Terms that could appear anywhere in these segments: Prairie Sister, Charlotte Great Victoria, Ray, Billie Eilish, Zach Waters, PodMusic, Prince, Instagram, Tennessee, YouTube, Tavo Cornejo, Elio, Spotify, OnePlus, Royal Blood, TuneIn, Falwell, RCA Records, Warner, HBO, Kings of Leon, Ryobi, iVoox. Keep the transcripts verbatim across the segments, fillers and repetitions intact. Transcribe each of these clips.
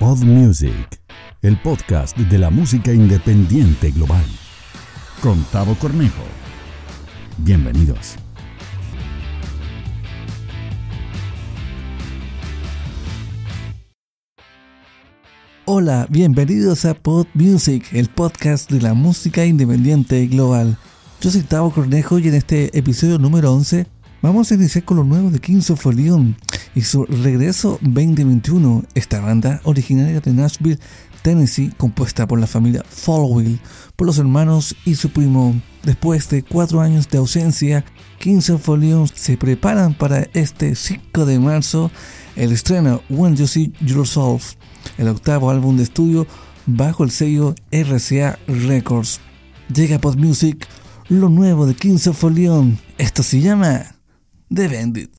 PodMusic, el podcast de la música independiente global. Con Tavo Cornejo. Bienvenidos. Hola, bienvenidos a PodMusic, el podcast de la música independiente global. Yo soy Tavo Cornejo y en este episodio número once vamos a iniciar con lo nuevo de Kings of Leon y su regreso veinte veintiuno. Esta banda originaria de Nashville, Tennessee, compuesta por la familia Falwell, por los hermanos y su primo. Después de cuatro años de ausencia, Kings of Leon se preparan para este cinco de marzo el estreno When You See Yourself, el octavo álbum de estudio bajo el sello R C A Records. Llega a PodMusic lo nuevo de Kings of Leon. Esto se llama The Bandit.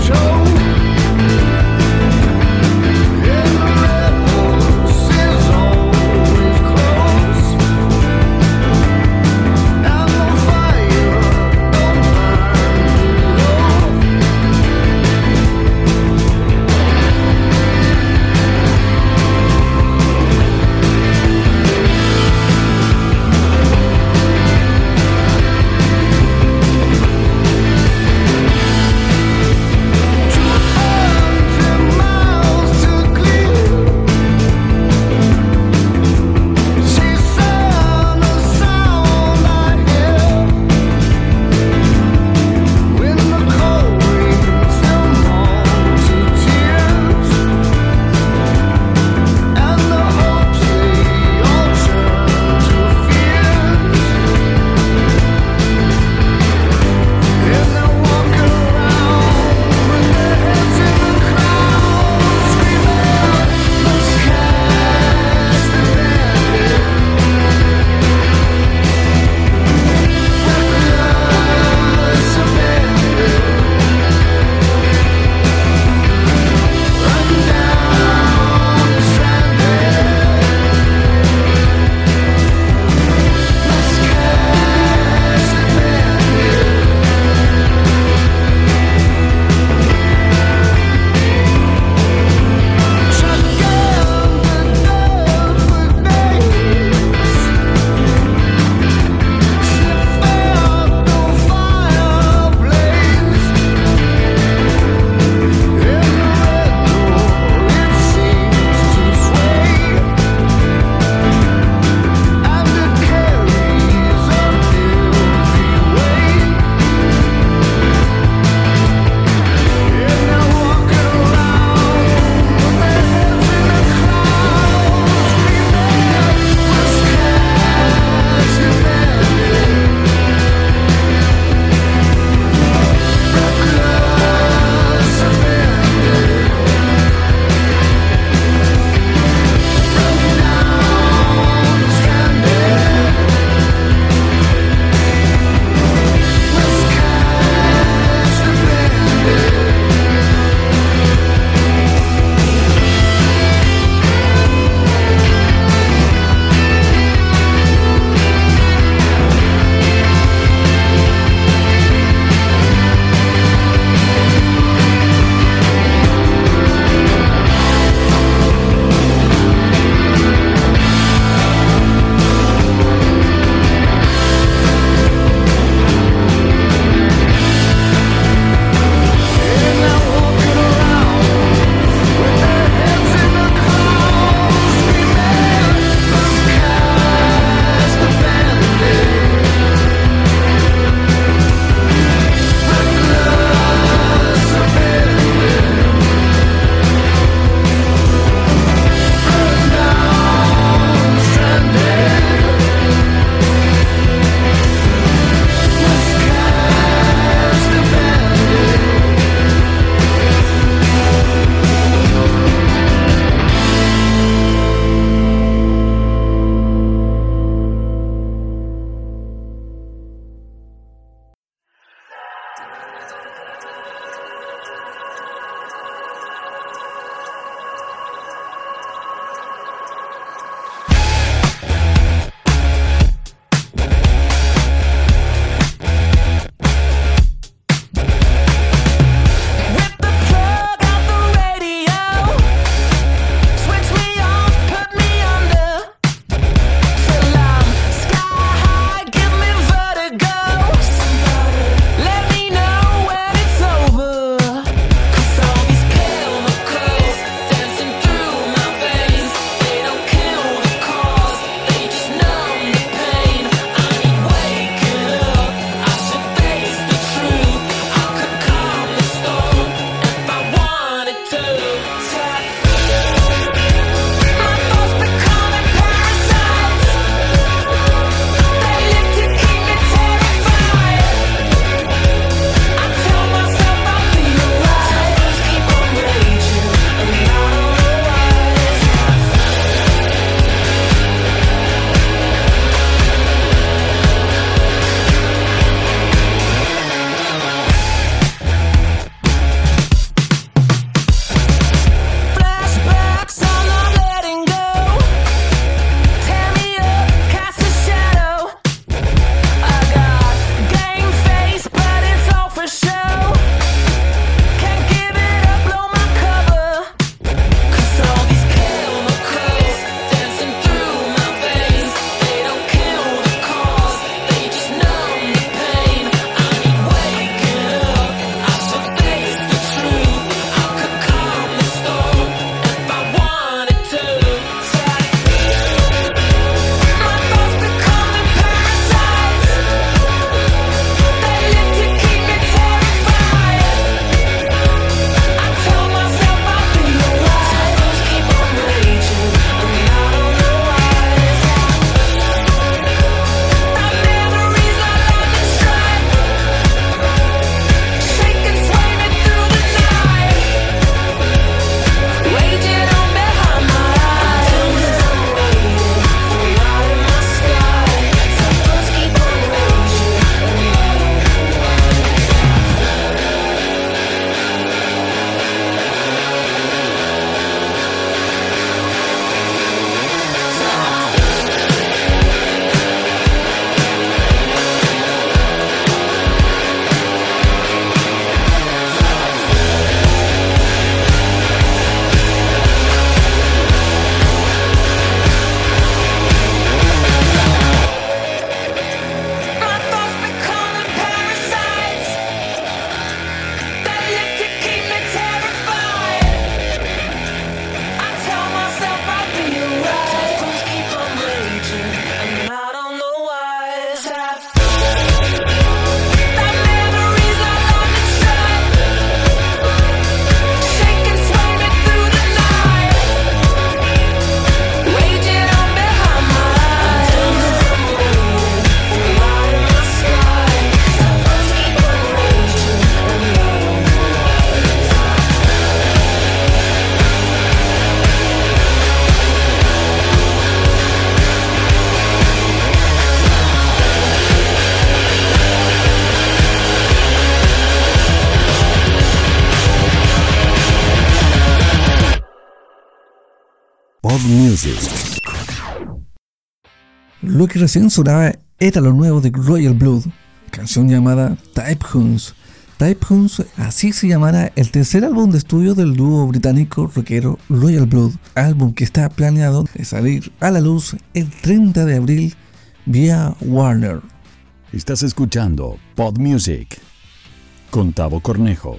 Show PodMusic. Lo que recién sonaba era lo nuevo de Royal Blood, canción llamada Typhoons. Typhoons, así se llamará el tercer álbum de estudio del dúo británico rockero Royal Blood, álbum que está planeado de salir a la luz el treinta de abril vía Warner. Estás escuchando PodMusic con Tavo Cornejo.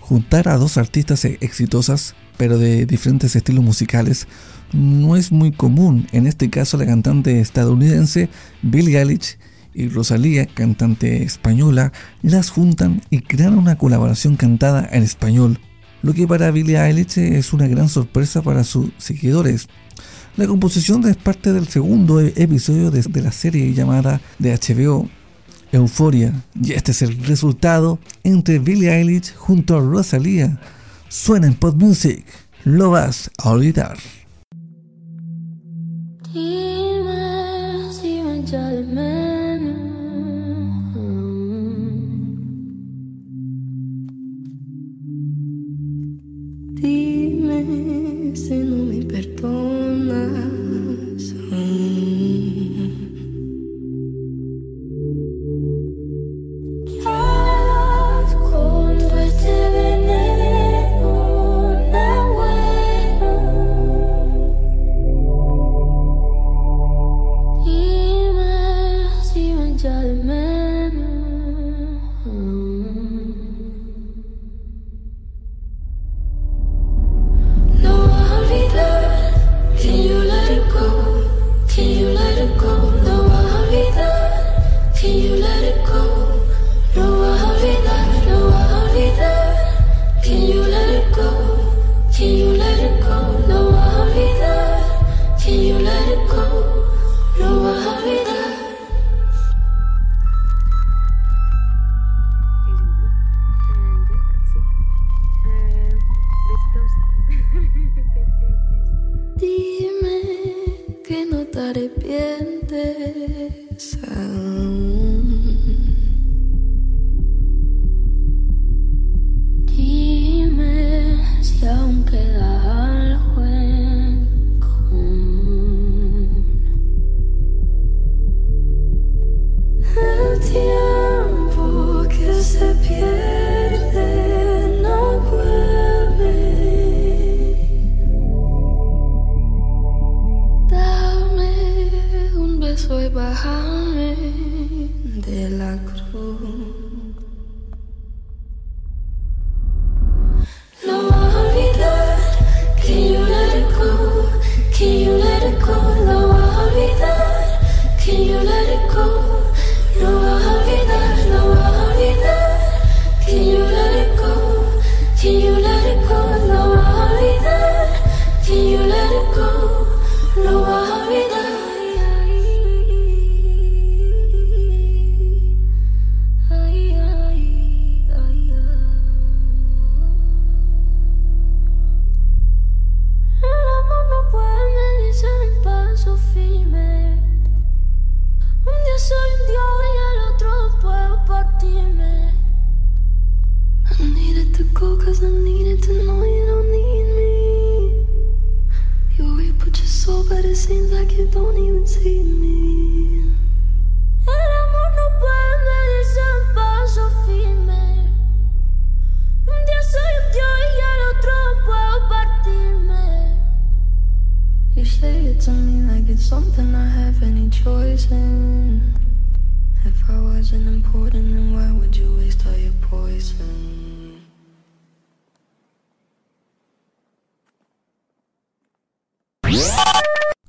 Juntar a dos artistas exitosas, pero de diferentes estilos musicales, no es muy común. En este caso, la cantante estadounidense Billie Eilish y Rosalía, cantante española, las juntan y crean una colaboración cantada en español, lo que para Billie Eilish es una gran sorpresa para sus seguidores. La composición es parte del segundo episodio de la serie llamada de H B O, Euforia, y este es el resultado entre Billie Eilish junto a Rosalía. Suena en PodMusic, lo vas a olvidar. Dime si no me perdonas.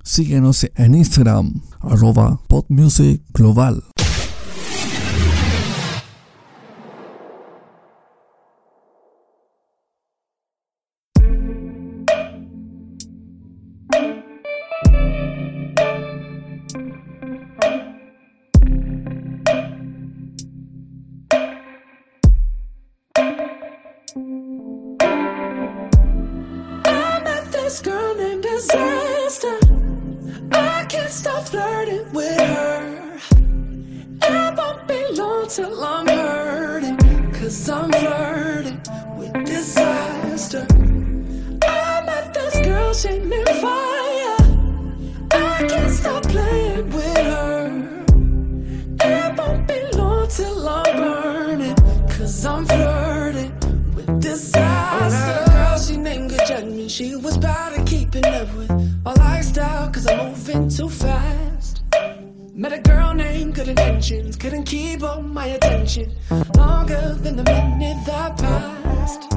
Síguenos en Instagram, arroba PodMusic Global. Girl. ocean and fire. I can't stop playing with her. It won't be long till I burn it, cause I'm flirting with disaster. Oh, girl, she named good judgment. She was proud of keeping up with my lifestyle, cause I'm moving too fast. Met a girl named Good Intentions, couldn't keep on my attention longer than the minute that passed.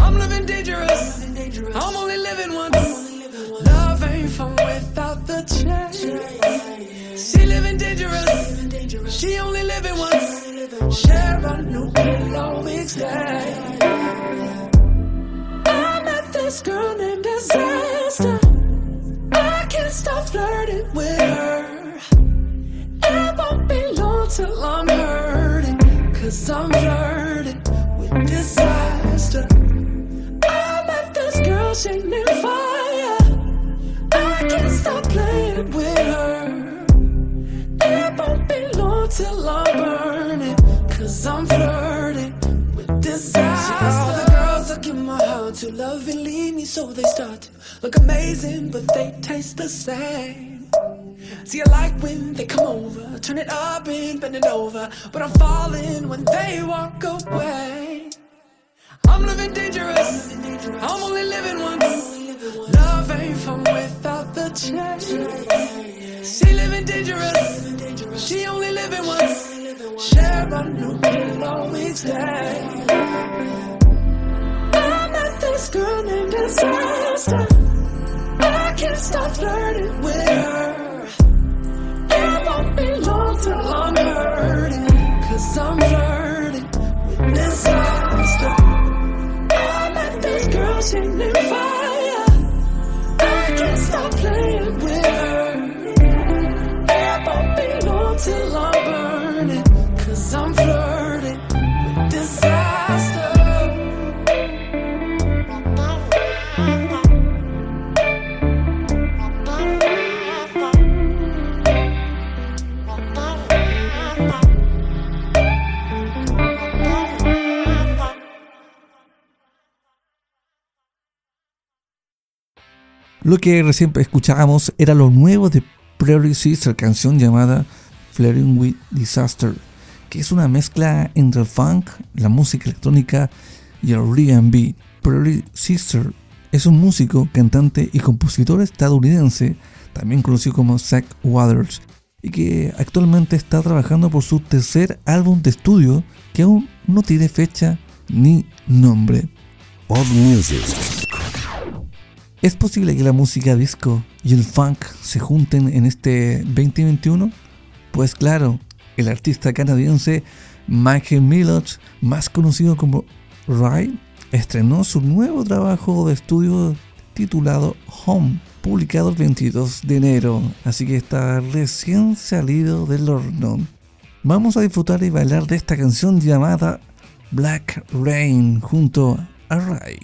I'm living dangerous, living dangerous. I'm, only living once. I'm only living once. Love ain't fun without the chance. She, she living dangerous, she only living once. Living once. Share a new pillow each day. I met this girl named Disaster. I can't stop flirting with her. It won't be long till I'm hurting, cause I'm flirting with disaster. Shame and fire. I can't stop playing with her. It won't be long till I burn it, cause I'm flirting with disaster. All the girls look in my heart to love and leave me, so they start to look amazing, but they taste the same. See, I like when they come over, turn it up and bend it over, but I'm falling when they walk away. I'm living dangerous, I'm, living dangerous. I'm, only, living I'm only living once. Love ain't fun without the chance. She living dangerous, living dangerous. She only living once. Living once. Share a new pillow each day. I met this girl named Disaster. I can't stop flirting with her. It won't be long till I'm hurting, cause I'm flirting with disaster. This girl, she lit fire. I can't stop playing with her. It won't be long till I'm burning, cause I'm flirting with disaster. Lo que recién escuchábamos era lo nuevo de Prairie Sister, canción llamada Flirting with Disaster, que es una mezcla entre el funk, la música electrónica y el R and B. Prairie Sister es un músico, cantante y compositor estadounidense, también conocido como Zach Waters, y que actualmente está trabajando por su tercer álbum de estudio, que aún no tiene fecha ni nombre. PodMusic. ¿Es posible que la música disco y el funk se junten en este veinte veintiuno? Pues claro, el artista canadiense Michael Milot, más conocido como Ray, estrenó su nuevo trabajo de estudio titulado Home, publicado el veintidós de enero, así que está recién salido del horno. Vamos a disfrutar y bailar de esta canción llamada Black Rain junto a Ray.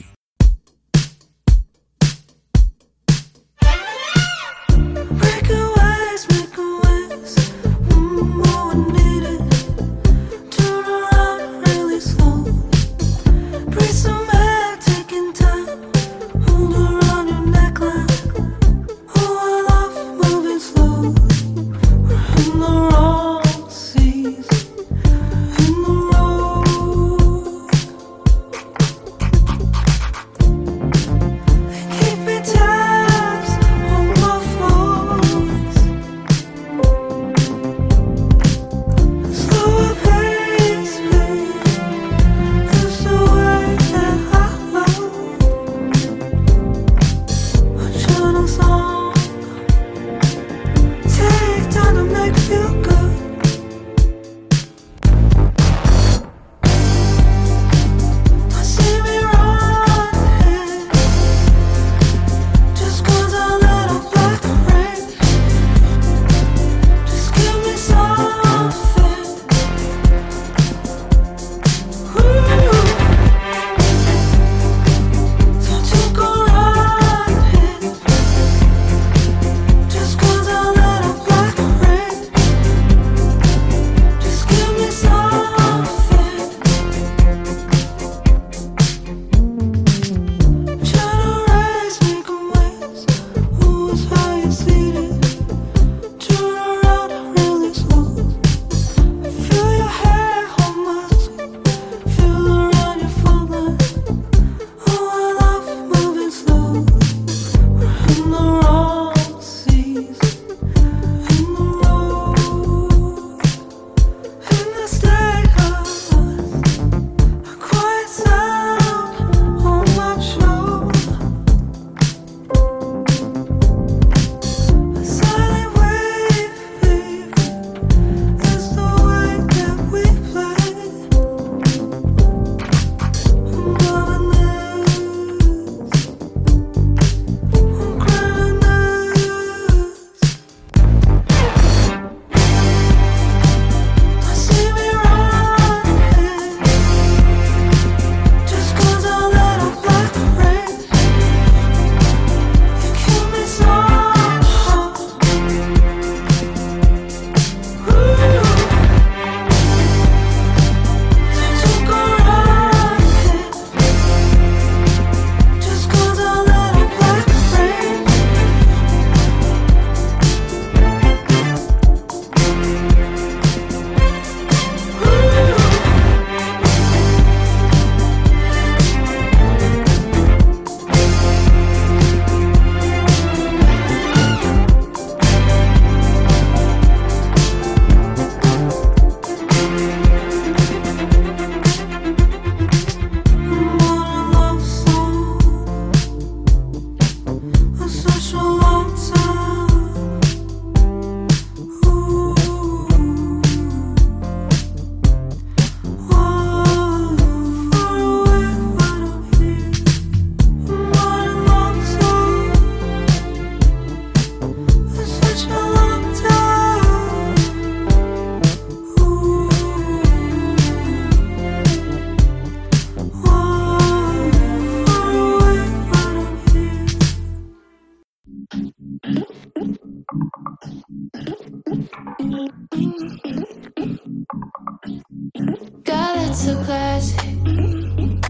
that's a classic. I'm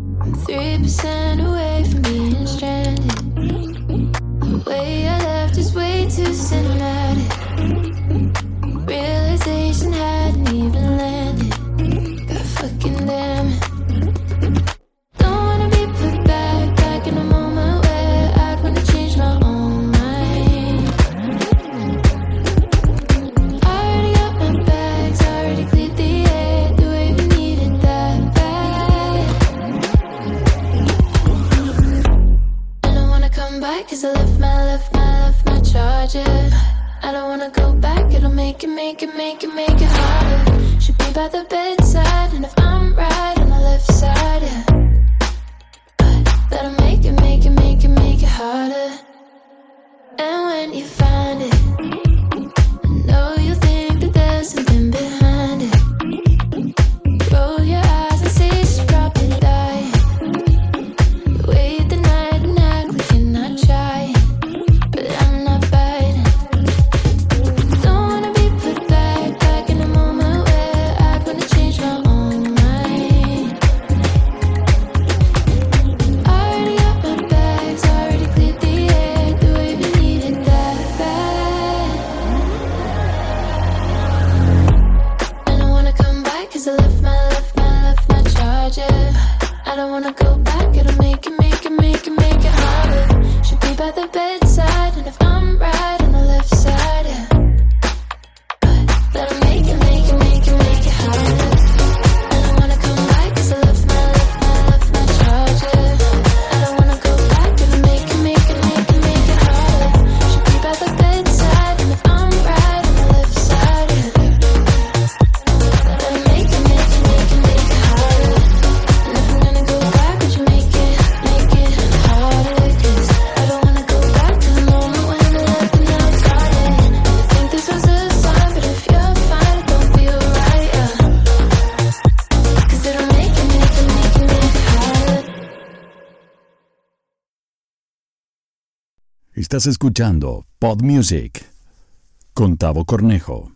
three percent away from being stranded. The way I left is way too cinematic. Realization hadn't even landed. God fucking damn it. Cause I left my, left my, left my charger. I don't wanna go back, it'll make it, make it, make it, make it harder. Should be by the bedside, and if I'm right on the left side, yeah. But that'll make it, make it, make it, make it harder. And when you find it, I know you think that there's something behind it. Roll your eyes and say she's probably dying. Wait the night. Estás escuchando PodMusic con Tavo Cornejo.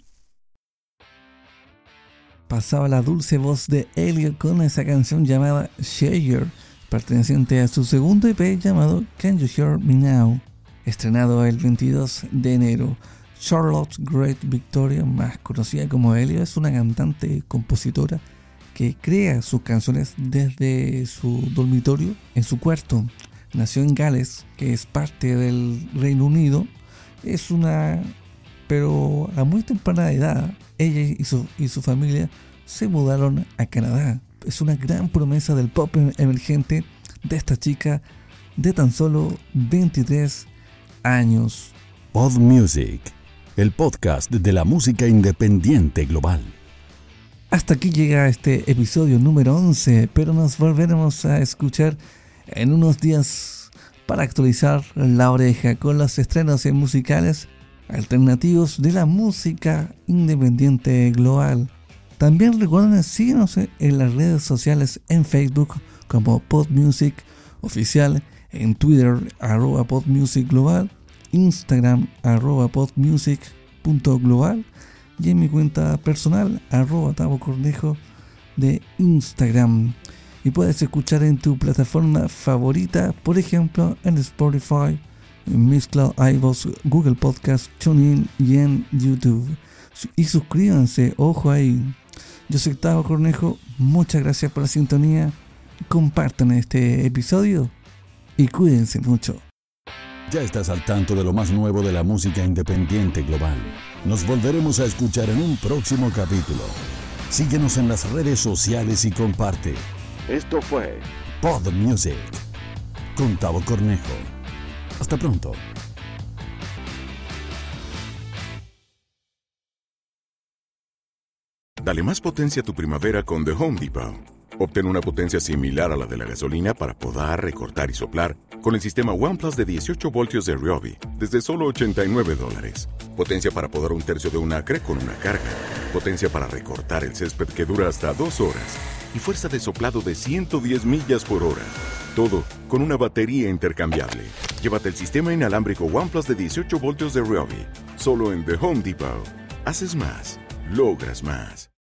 Pasaba la dulce voz de Elio con esa canción llamada Share, perteneciente a su segundo E P llamado Can You Hear Me Now, estrenado el veintidós de enero. Charlotte Great Victoria, más conocida como Elio, es una cantante y compositora que crea sus canciones desde su dormitorio en su cuarto. Nació en Gales, que es parte del Reino Unido. Es una... Pero a muy temprana edad, ella y su, y su familia se mudaron a Canadá. Es una gran promesa del pop emergente de esta chica de tan solo veintitrés años. PodMusic, el podcast de la música independiente global. Hasta aquí llega este episodio número once, pero nos volveremos a escuchar en unos días para actualizar la oreja con los estrenos musicales alternativos de la música independiente global. También recuerden síguenos en las redes sociales, en Facebook como PodMusic Oficial, en Twitter arroba PodMusic Global, Instagram arroba PodMusic.global y en mi cuenta personal arroba Tavo Cornejo de Instagram. Y puedes escuchar en tu plataforma favorita, por ejemplo, en Spotify, en Mixcloud, iVoox, Google Podcast, TuneIn y en YouTube. Y suscríbanse, ojo ahí. Yo soy Tavo Cornejo, muchas gracias por la sintonía. Compartan este episodio y cuídense mucho. Ya estás al tanto de lo más nuevo de la música independiente global. Nos volveremos a escuchar en un próximo capítulo. Síguenos en las redes sociales y comparte. Esto fue PodMusic con Tavo Cornejo. Hasta pronto. Dale más potencia a tu primavera con The Home Depot. Obtén una potencia similar a la de la gasolina para podar, recortar y soplar con el sistema OnePlus de dieciocho voltios de Ryobi desde solo ochenta y nueve dólares. Potencia para podar un tercio de un acre con una carga. Potencia para recortar el césped que dura hasta dos horas. Y fuerza de soplado de ciento diez millas por hora. Todo con una batería intercambiable. Llévate el sistema inalámbrico OnePlus de dieciocho voltios de Ryobi. Solo en The Home Depot. Haces más. Logras más.